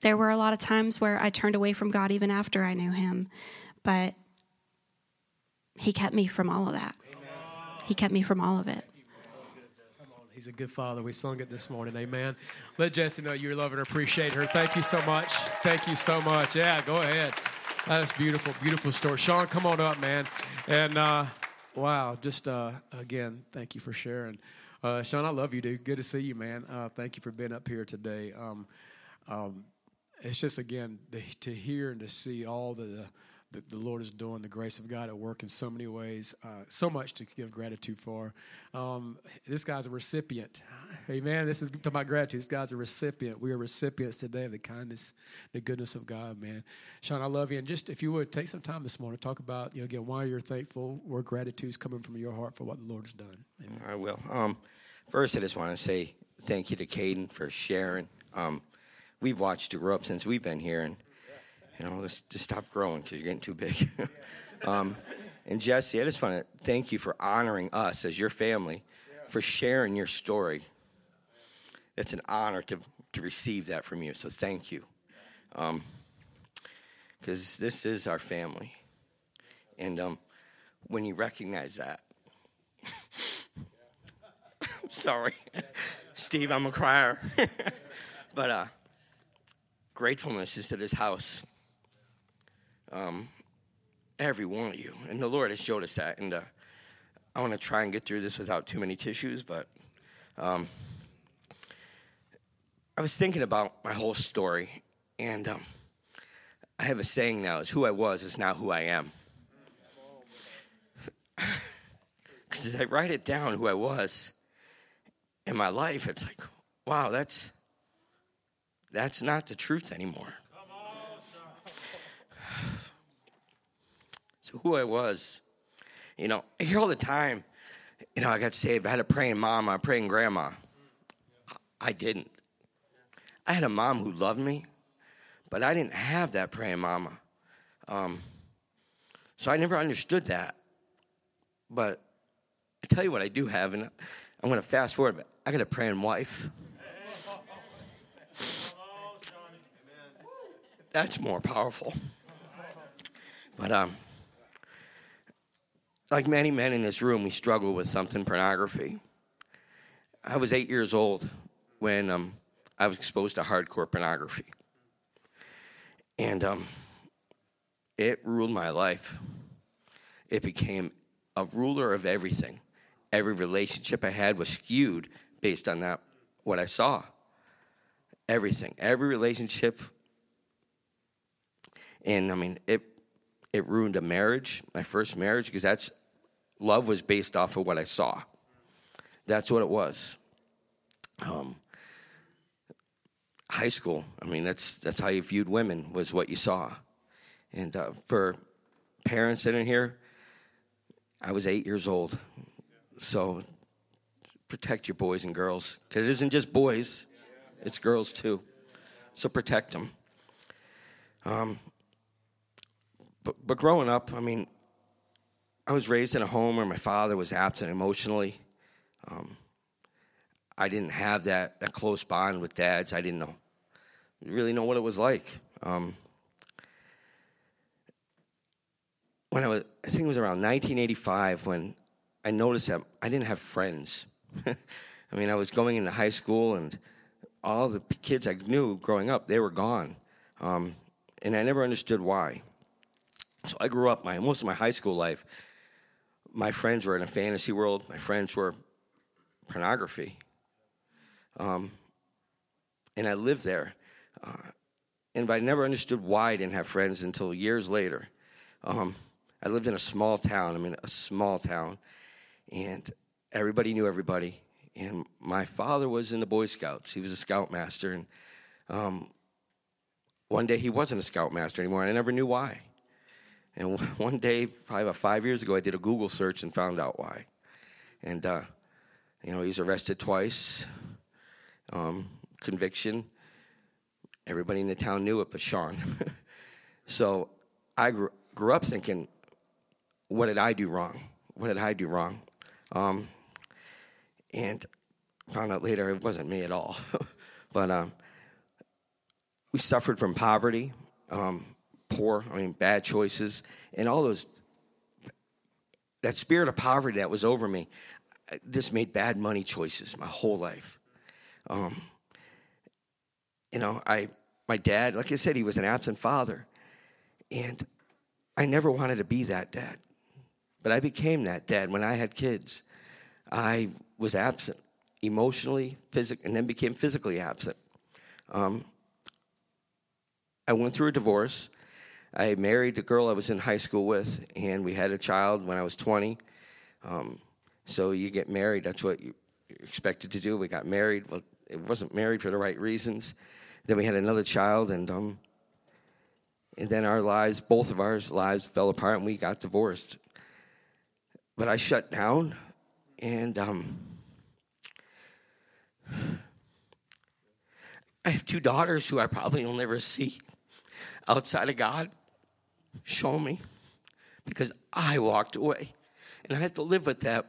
There were a lot of times where I turned away from God even after I knew him, but he kept me from all of that. He kept me from all of it. He's a good Father. We sung it this morning. Amen. Let Jesse know you love and appreciate her. Thank you so much. Thank you so much. Yeah, go ahead. That's beautiful, beautiful story. Sean, come on up, man. And, wow, just, again, thank you for sharing. Sean, I love you, dude. Good to see you, man. Thank you for being up here today. It's just, again, to hear and to see all the Lord is doing, the grace of God at work in so many ways, so much to give gratitude for. This guy's a recipient. Amen. This is talking about gratitude. This guy's a recipient. We are recipients today of the kindness, the goodness of God, man. Sean, I love you. And just if you would, take some time this morning to talk about, again, why you're thankful, where gratitude's coming from your heart for what the Lord's done. Amen. I will. First, I just want to say thank you to Caden for sharing. We've watched you grow up since we've been here, and just stop growing because you're getting too big. And Jesse, I just want to thank you for honoring us as your family, for sharing your story. It's an honor to receive that from you, so thank you. Because this is our family. And when you recognize that, I'm sorry. Steve, I'm a crier. But gratefulness is to this house. every one of you. And the Lord has showed us that. And I want to try and get through this without too many tissues, but I was thinking about my whole story, and I have a saying now, it's who I was is now who I am. Because as I write it down, who I was in my life, it's like, wow, that's not the truth anymore. So who I was, you know, I hear all the time, you know, I got saved. I had a praying mom, a praying grandma. I didn't. I had a mom who loved me, but I didn't have that praying mama. So I never understood that. But I tell you what I do have, and I'm going to fast forward, but I got a praying wife. That's more powerful. But like many men in this room, we struggle with something, pornography. I was 8 years old when I was exposed to hardcore pornography. And it ruled my life. It became a ruler of everything. Every relationship I had was skewed based on that, what I saw. Everything, every relationship. And, I mean, it ruined a marriage, my first marriage, because that's love was based off of what I saw. That's what it was. High school, I mean, that's how you viewed women, was what you saw. And for parents that are here, I was 8 years old. So protect your boys and girls, because it isn't just boys, it's girls too. So protect them. But growing up, I mean, I was raised in a home where my father was absent emotionally. I didn't have that close bond with dads. I didn't really know what it was like. When I think it was around 1985 when I noticed that I didn't have friends. I mean, I was going into high school, and all the kids I knew growing up, they were gone. And I never understood why. So I grew up, most of my high school life, my friends were in a fantasy world. My friends were pornography. And I lived there. And I never understood why I didn't have friends until years later. I lived in a small town. And everybody knew everybody. And my father was in the Boy Scouts. He was a scoutmaster. And one day he wasn't a scoutmaster anymore, and I never knew why. And one day, probably about 5 years ago, I did a Google search and found out why. And, you know, he was arrested twice, conviction. Everybody in the town knew it but Sean. So I grew up thinking, what did I do wrong? What did I do wrong? And found out later it wasn't me at all. But we suffered from poverty. Bad choices, and all those, that spirit of poverty that was over me, I just made bad money choices my whole life. You know, my dad, like I said, he was an absent father, and I never wanted to be that dad, but I became that dad when I had kids. I was absent emotionally, physically, and then became physically absent. I went through a divorce. I married the girl I was in high school with, and we had a child when I was 20. So you get married. That's what you're expected to do. We got married. Well, it wasn't married for the right reasons. Then we had another child, and then our lives, both of our lives, fell apart, and we got divorced. But I shut down, and I have two daughters who I probably will never see outside of God. Show me, because I walked away, and I have to live with that.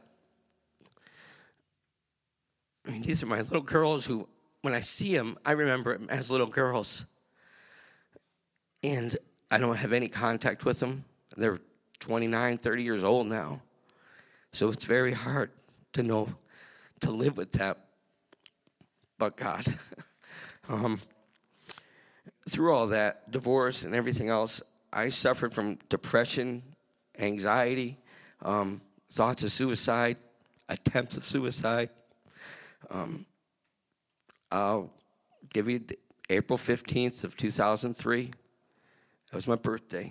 I mean, these are my little girls who, when I see them, I remember them as little girls, and I don't have any contact with them. They're 29, 30 years old now, so it's very hard to know, to live with that, but God. Through all that, divorce and everything else, I suffered from depression, anxiety, thoughts of suicide, attempts of suicide. I'll give you April 15th of 2003. That was my birthday.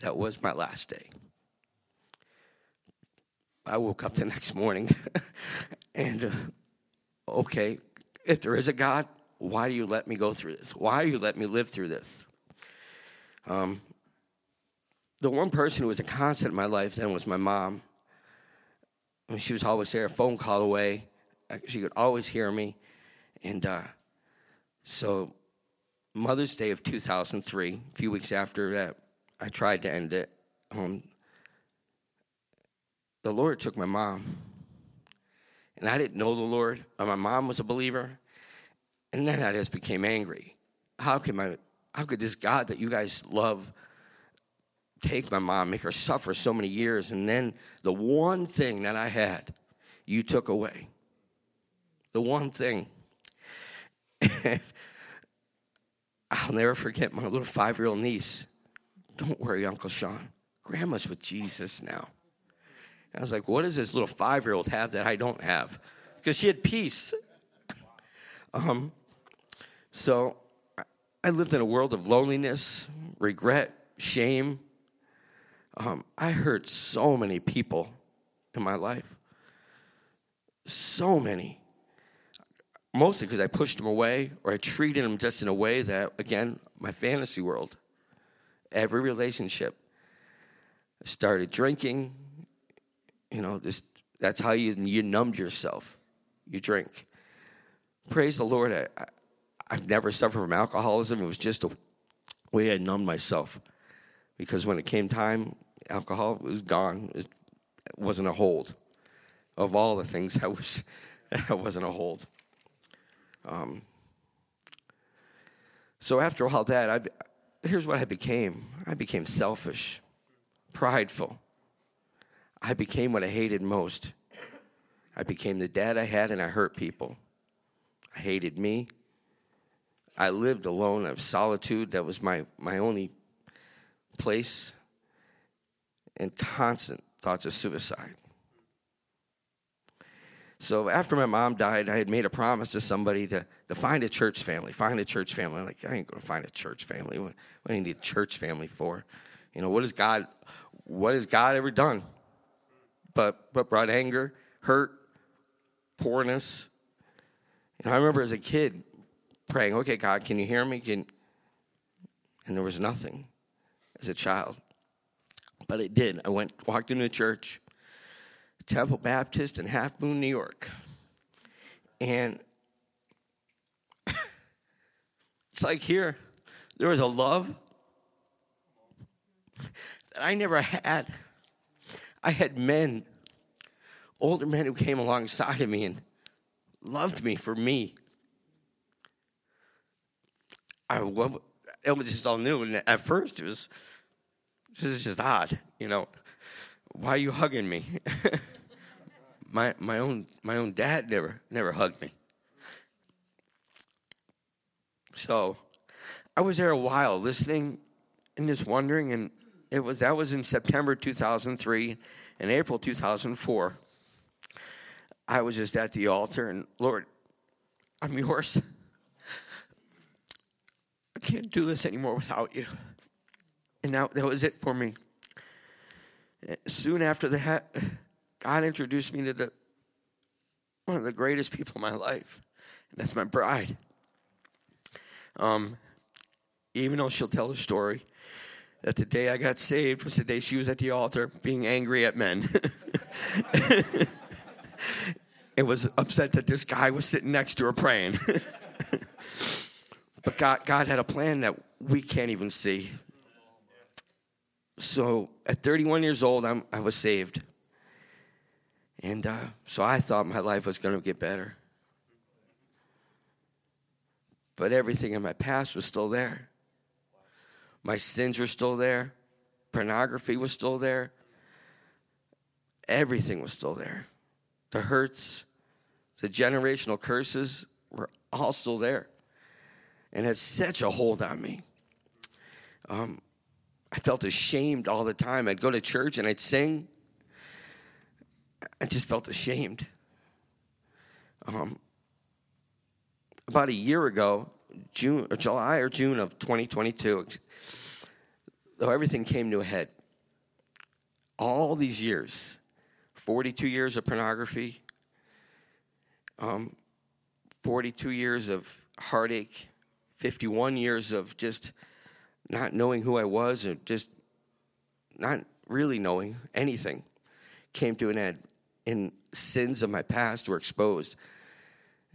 That was my last day. I woke up the next morning and, okay, if there is a God, why do you let me go through this? Why do you let me live through this? The one person who was a constant in my life then was my mom. She was always there, a phone call away. She could always hear me. And so Mother's Day of 2003, a few weeks after that, I tried to end it. The Lord took my mom. And I didn't know the Lord. My mom was a believer. And then I just became angry. How could this God that you guys love take my mom, make her suffer so many years, and then the one thing that I had, you took away. The one thing. And I'll never forget my little 5-year-old niece. Don't worry, Uncle Sean. Grandma's with Jesus now. And I was like, what does this little 5-year-old have that I don't have? Because she had peace. So I lived in a world of loneliness, regret, shame. I hurt so many people in my life. So many. Mostly because I pushed them away or I treated them just in a way that, again, my fantasy world. Every relationship. I started drinking. That's how you numbed yourself. You drink. Praise the Lord. I've never suffered from alcoholism. It was just a way I numbed myself. Because when it came time, alcohol was gone. It wasn't a hold. Of all the things, I wish that wasn't a hold. So after all that, here's what I became. I became selfish, prideful. I became what I hated most. I became the dad I had, and I hurt people. I hated me. I lived alone of solitude. That was my only place. And constant thoughts of suicide. So after my mom died, I had made a promise to somebody to find a church family. Find a church family. I'm like, I ain't going to find a church family. What do I need a church family for? What has God ever done? But brought anger, hurt, poorness. And I remember as a kid praying, okay, God, can you hear me? And there was nothing as a child. But it did. I walked into a church, Temple Baptist in Half Moon, New York. And it's like here, there was a love that I never had. I had men, older men who came alongside of me and loved me for me. It was just all new. And at first, it was just odd, Why are you hugging me? my own dad never hugged me. So I was there a while listening and just wondering, and that was in September 2003 and April 2004. I was just at the altar and, Lord, I'm yours. I can't do this anymore without you. And that was it for me. Soon after that, God introduced me to one of the greatest people in my life, and that's my bride. Even though she'll tell the story that the day I got saved was the day she was at the altar being angry at men. It was upset that this guy was sitting next to her praying. But God had a plan that we can't even see. So at 31 years old, I was saved. And so I thought my life was going to get better. But everything in my past was still there. My sins were still there. Pornography was still there. Everything was still there. The hurts, the generational curses were all still there. And had such a hold on me. I felt ashamed all the time. I'd go to church and I'd sing. I just felt ashamed. About a year ago, July or June of 2022, though everything came to a head. All these years, 42 years of pornography, 42 years of heartache, 51 years of just not knowing who I was or just not really knowing anything, came to an end. And sins of my past were exposed.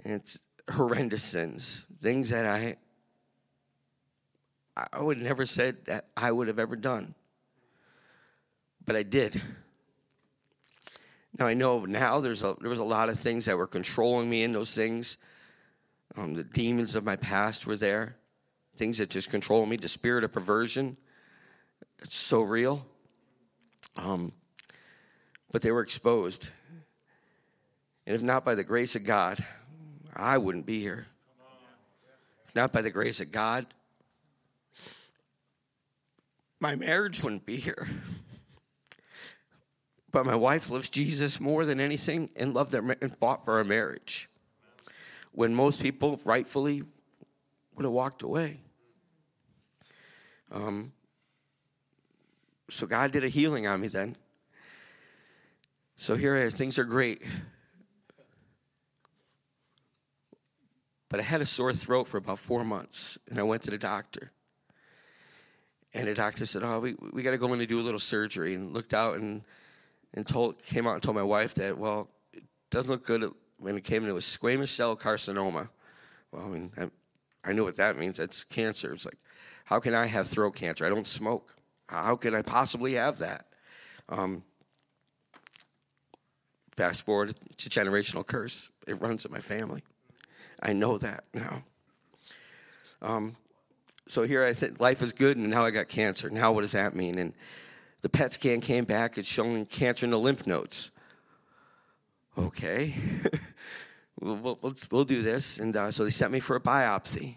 And it's horrendous sins, things that I would have never said that I would have ever done. But I did. Now I know now there was a lot of things that were controlling me in those things. The demons of my past were there. Things that just control me. The spirit of perversion. It's so real. But they were exposed. And if not by the grace of God, I wouldn't be here. If not by the grace of God, my marriage wouldn't be here. But my wife loves Jesus more than anything and loved their and fought for our marriage. When most people rightfully would have walked away. So God did a healing on me then. So here I am, things are great. But I had a sore throat for about 4 months, and I went to the doctor. And the doctor said, we got to go in and do a little surgery. And looked out and came out and told my wife that, well, it doesn't look good when it came into a squamous cell carcinoma. Well, I mean, I knew what that means. That's cancer. It's like, how can I have throat cancer? I don't smoke. How can I possibly have that? Fast forward, it's a generational curse. It runs in my family. I know that now. So here I think life is good, and now I got cancer. Now what does that mean? And the PET scan came back. It's showing cancer in the lymph nodes. Okay, we'll do this. And so they sent me for a biopsy.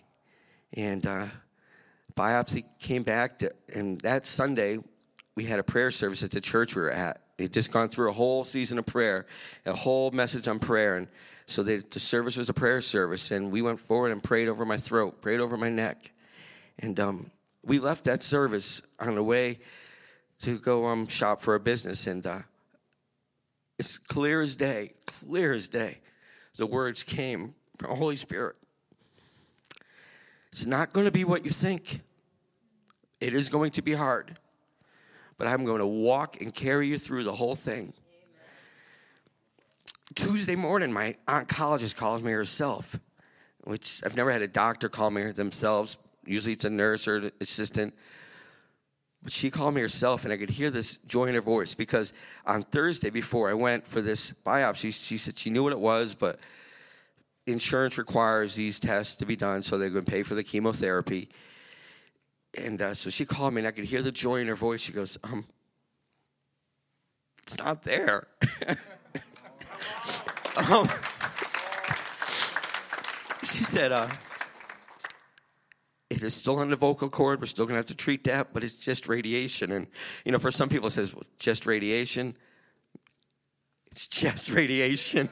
And biopsy came back. And that Sunday, we had a prayer service at the church we were at. They'd just gone through a whole season of prayer, a whole message on prayer. And so the service was a prayer service. And we went forward and prayed over my throat, prayed over my neck. And we left that service on the way to go shop for a business. And it's clear as day, the words came from the Holy Spirit. It's not going to be what you think. It is going to be hard. But I'm going to walk and carry you through the whole thing. Amen. Tuesday morning, my oncologist calls me herself, which I've never had a doctor call me themselves. Usually it's a nurse or an assistant. But she called me herself, and I could hear this joy in her voice because on Thursday before I went for this biopsy, she said she knew what it was, but insurance requires these tests to be done, so they're going to pay for the chemotherapy. And so she called me, and I could hear the joy in her voice. She goes, it's not there. She said, it is still on the vocal cord. We're still going to have to treat that, but it's just radiation. And, you know, for some people it says, well, just radiation. It's just radiation.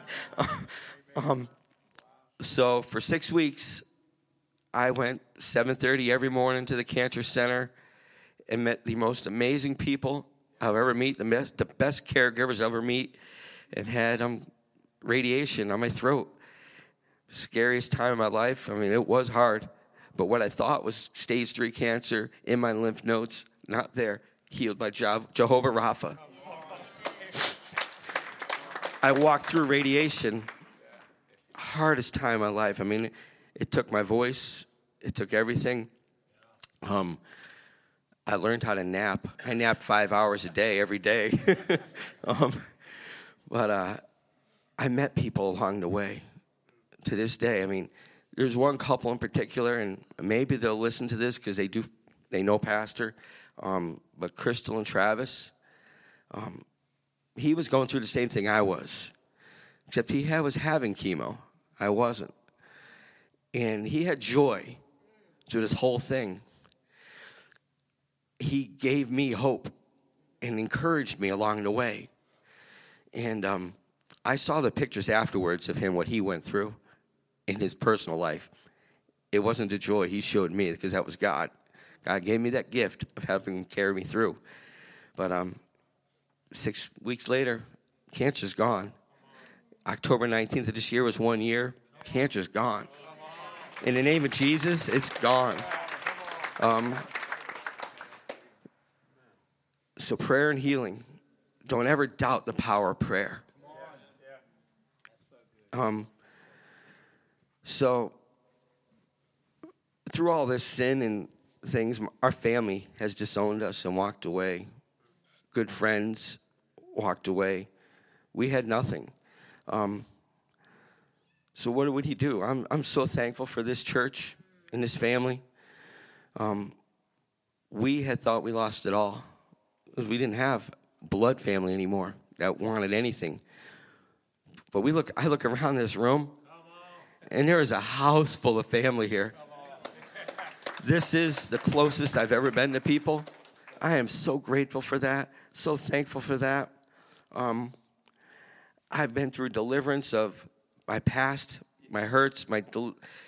So for 6 weeks, I went 7:30 every morning to the cancer center and met the most amazing people I'll ever meet, the best caregivers I'll ever meet, and had radiation on my throat. Scariest time of my life. I mean, it was hard. But what I thought was stage 3 cancer in my lymph nodes, not there, healed by Jehovah Rapha. I walked through radiation, hardest time of my life. I mean, it took my voice. It took everything. I learned how to nap. I napped 5 hours a day, every day. But I met people along the way to this day. I mean, there's one couple in particular, and maybe they'll listen to this because they know Pastor, but Crystal and Travis, he was going through the same thing I was, except he was having chemo. I wasn't. And he had joy through this whole thing. he gave me hope and encouraged me along the way. And I saw the pictures afterwards of him, what he went through in his personal life. It wasn't the joy he showed me, because that was God. God gave me that gift of having him carry me through. But 6 weeks later, cancer's gone. October 19th of this year was 1 year. Cancer's gone. In the name of Jesus, it's gone. So prayer and healing. Don't ever doubt the power of prayer. So through all this sin and things, our family has disowned us and walked away. Good friends walked away. We had nothing. So what would he do? I'm so thankful for this church and this family. We had thought we lost it all, because we didn't have blood family anymore that wanted anything. But I look around this room, and there is a house full of family here. This is the closest I've ever been to people. I am so grateful for that, so thankful for that. I've been through deliverance of my past, my hurts, my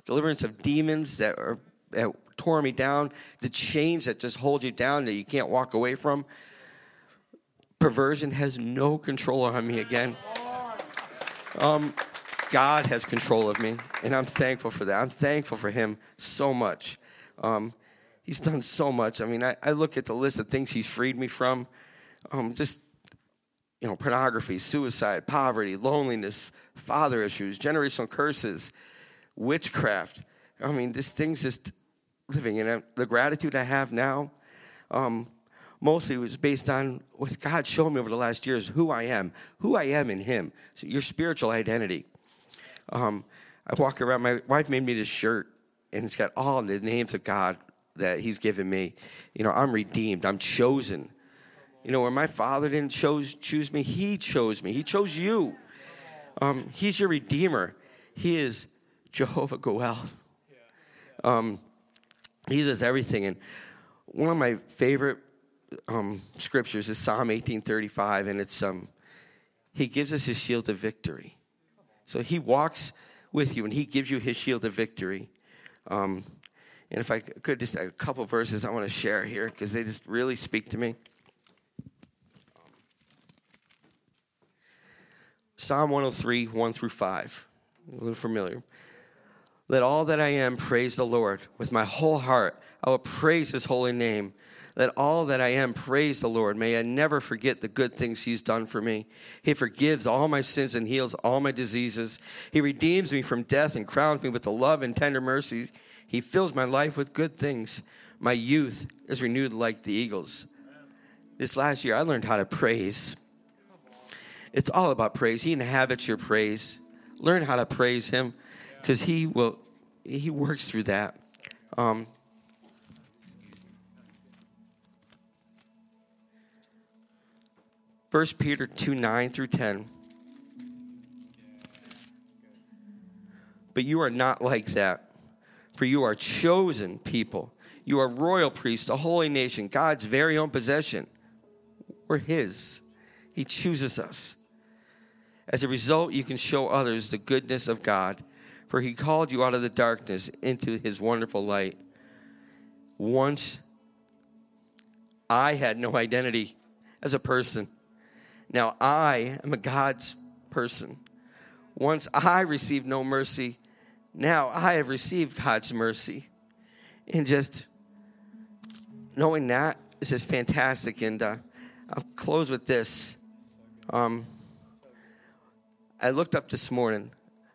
deliverance of demons that tore me down, the chains that just hold you down that you can't walk away from. Perversion has no control on me again. God has control of me, and I'm thankful for that. I'm thankful for him so much. He's done so much. I mean, I look at the list of things he's freed me from, just, you know, pornography, suicide, poverty, loneliness, father issues, generational curses, witchcraft. I mean, this thing's just living. And the gratitude I have now mostly was based on what God showed me over the last years, who I am in him, so your spiritual identity. I walk around, my wife made me this shirt, and it's got all the names of God that he's given me. You know, I'm redeemed. I'm chosen. You know, when my father didn't choose me, he chose me. He chose you. He's your redeemer. He is Jehovah Goel. He does everything. And one of my favorite scriptures is Psalm 18:35, and it's he gives us his shield of victory. So he walks with you, and he gives you his shield of victory. And if I could, just a couple verses I want to share here, because they just really speak to me. Psalm 103, 1 through 5. A little familiar. Let all that I am praise the Lord. With my whole heart, I will praise his holy name. Let all that I am praise the Lord. May I never forget the good things he's done for me. He forgives all my sins and heals all my diseases. He redeems me from death and crowns me with the love and tender mercies. He fills my life with good things. My youth is renewed like the eagles. This last year, I learned how to praise. It's all about praise. He inhabits your praise. Learn how to praise him, because he works through that. First Peter 2:9 through 10. But you are not like that, for you are chosen people. You are royal priests, a holy nation, God's very own possession. We're his. He chooses us. As a result, you can show others the goodness of God, for he called you out of the darkness into his wonderful light. Once I had no identity as a person. Now I am a God's person. Once I received no mercy, now I have received God's mercy. And just knowing that is just fantastic. And I'll close with this. I looked up this morning,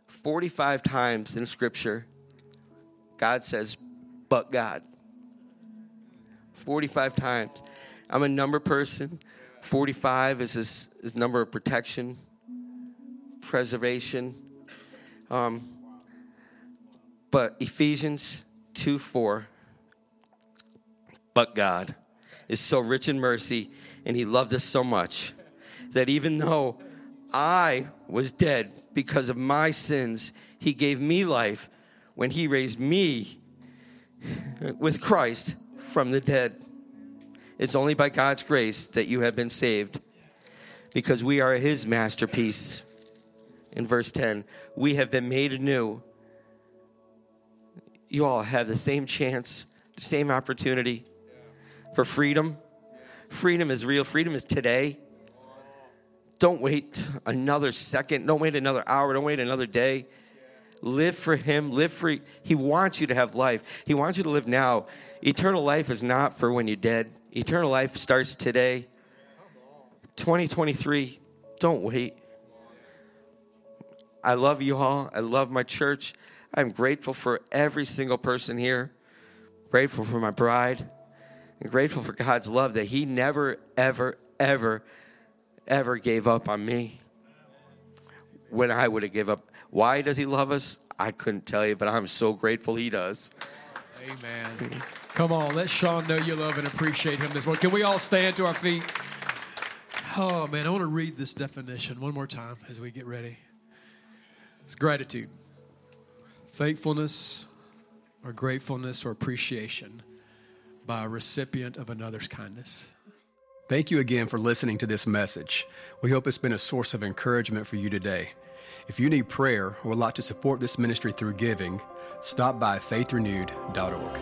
45 times in Scripture, God says, but God. 45 times. I'm a number person. 45 is this number of protection, preservation. But Ephesians 2:4, but God is so rich in mercy, and he loved us so much that even though I was dead because of my sins, he gave me life when he raised me with Christ from the dead. It's only by God's grace that you have been saved, because we are his masterpiece. In verse 10, we have been made anew. You all have the same chance, the same opportunity for freedom. Freedom is real. Freedom is today. Don't wait another second. Don't wait another hour. Don't wait another day. Live for him. Live for. He wants you to have life. He wants you to live now. Eternal life is not for when you're dead. Eternal life starts today. 2023. Don't wait. I love you all. I love my church. I'm grateful for every single person here. Grateful for my bride. I'm grateful for God's love that he never, ever, ever, ever gave up on me when I would have given up. Why does he love us? I couldn't tell you, but I'm so grateful he does. Amen. Come on, let Sean know you love and appreciate him this morning. Can we all stand to our feet? Oh, man, I want to read this definition one more time as we get ready. It's gratitude. Faithfulness or gratefulness or appreciation by a recipient of another's kindness. Thank you again for listening to this message. We hope it's been a source of encouragement for you today. If you need prayer or would like to support this ministry through giving, stop by faithrenewed.org.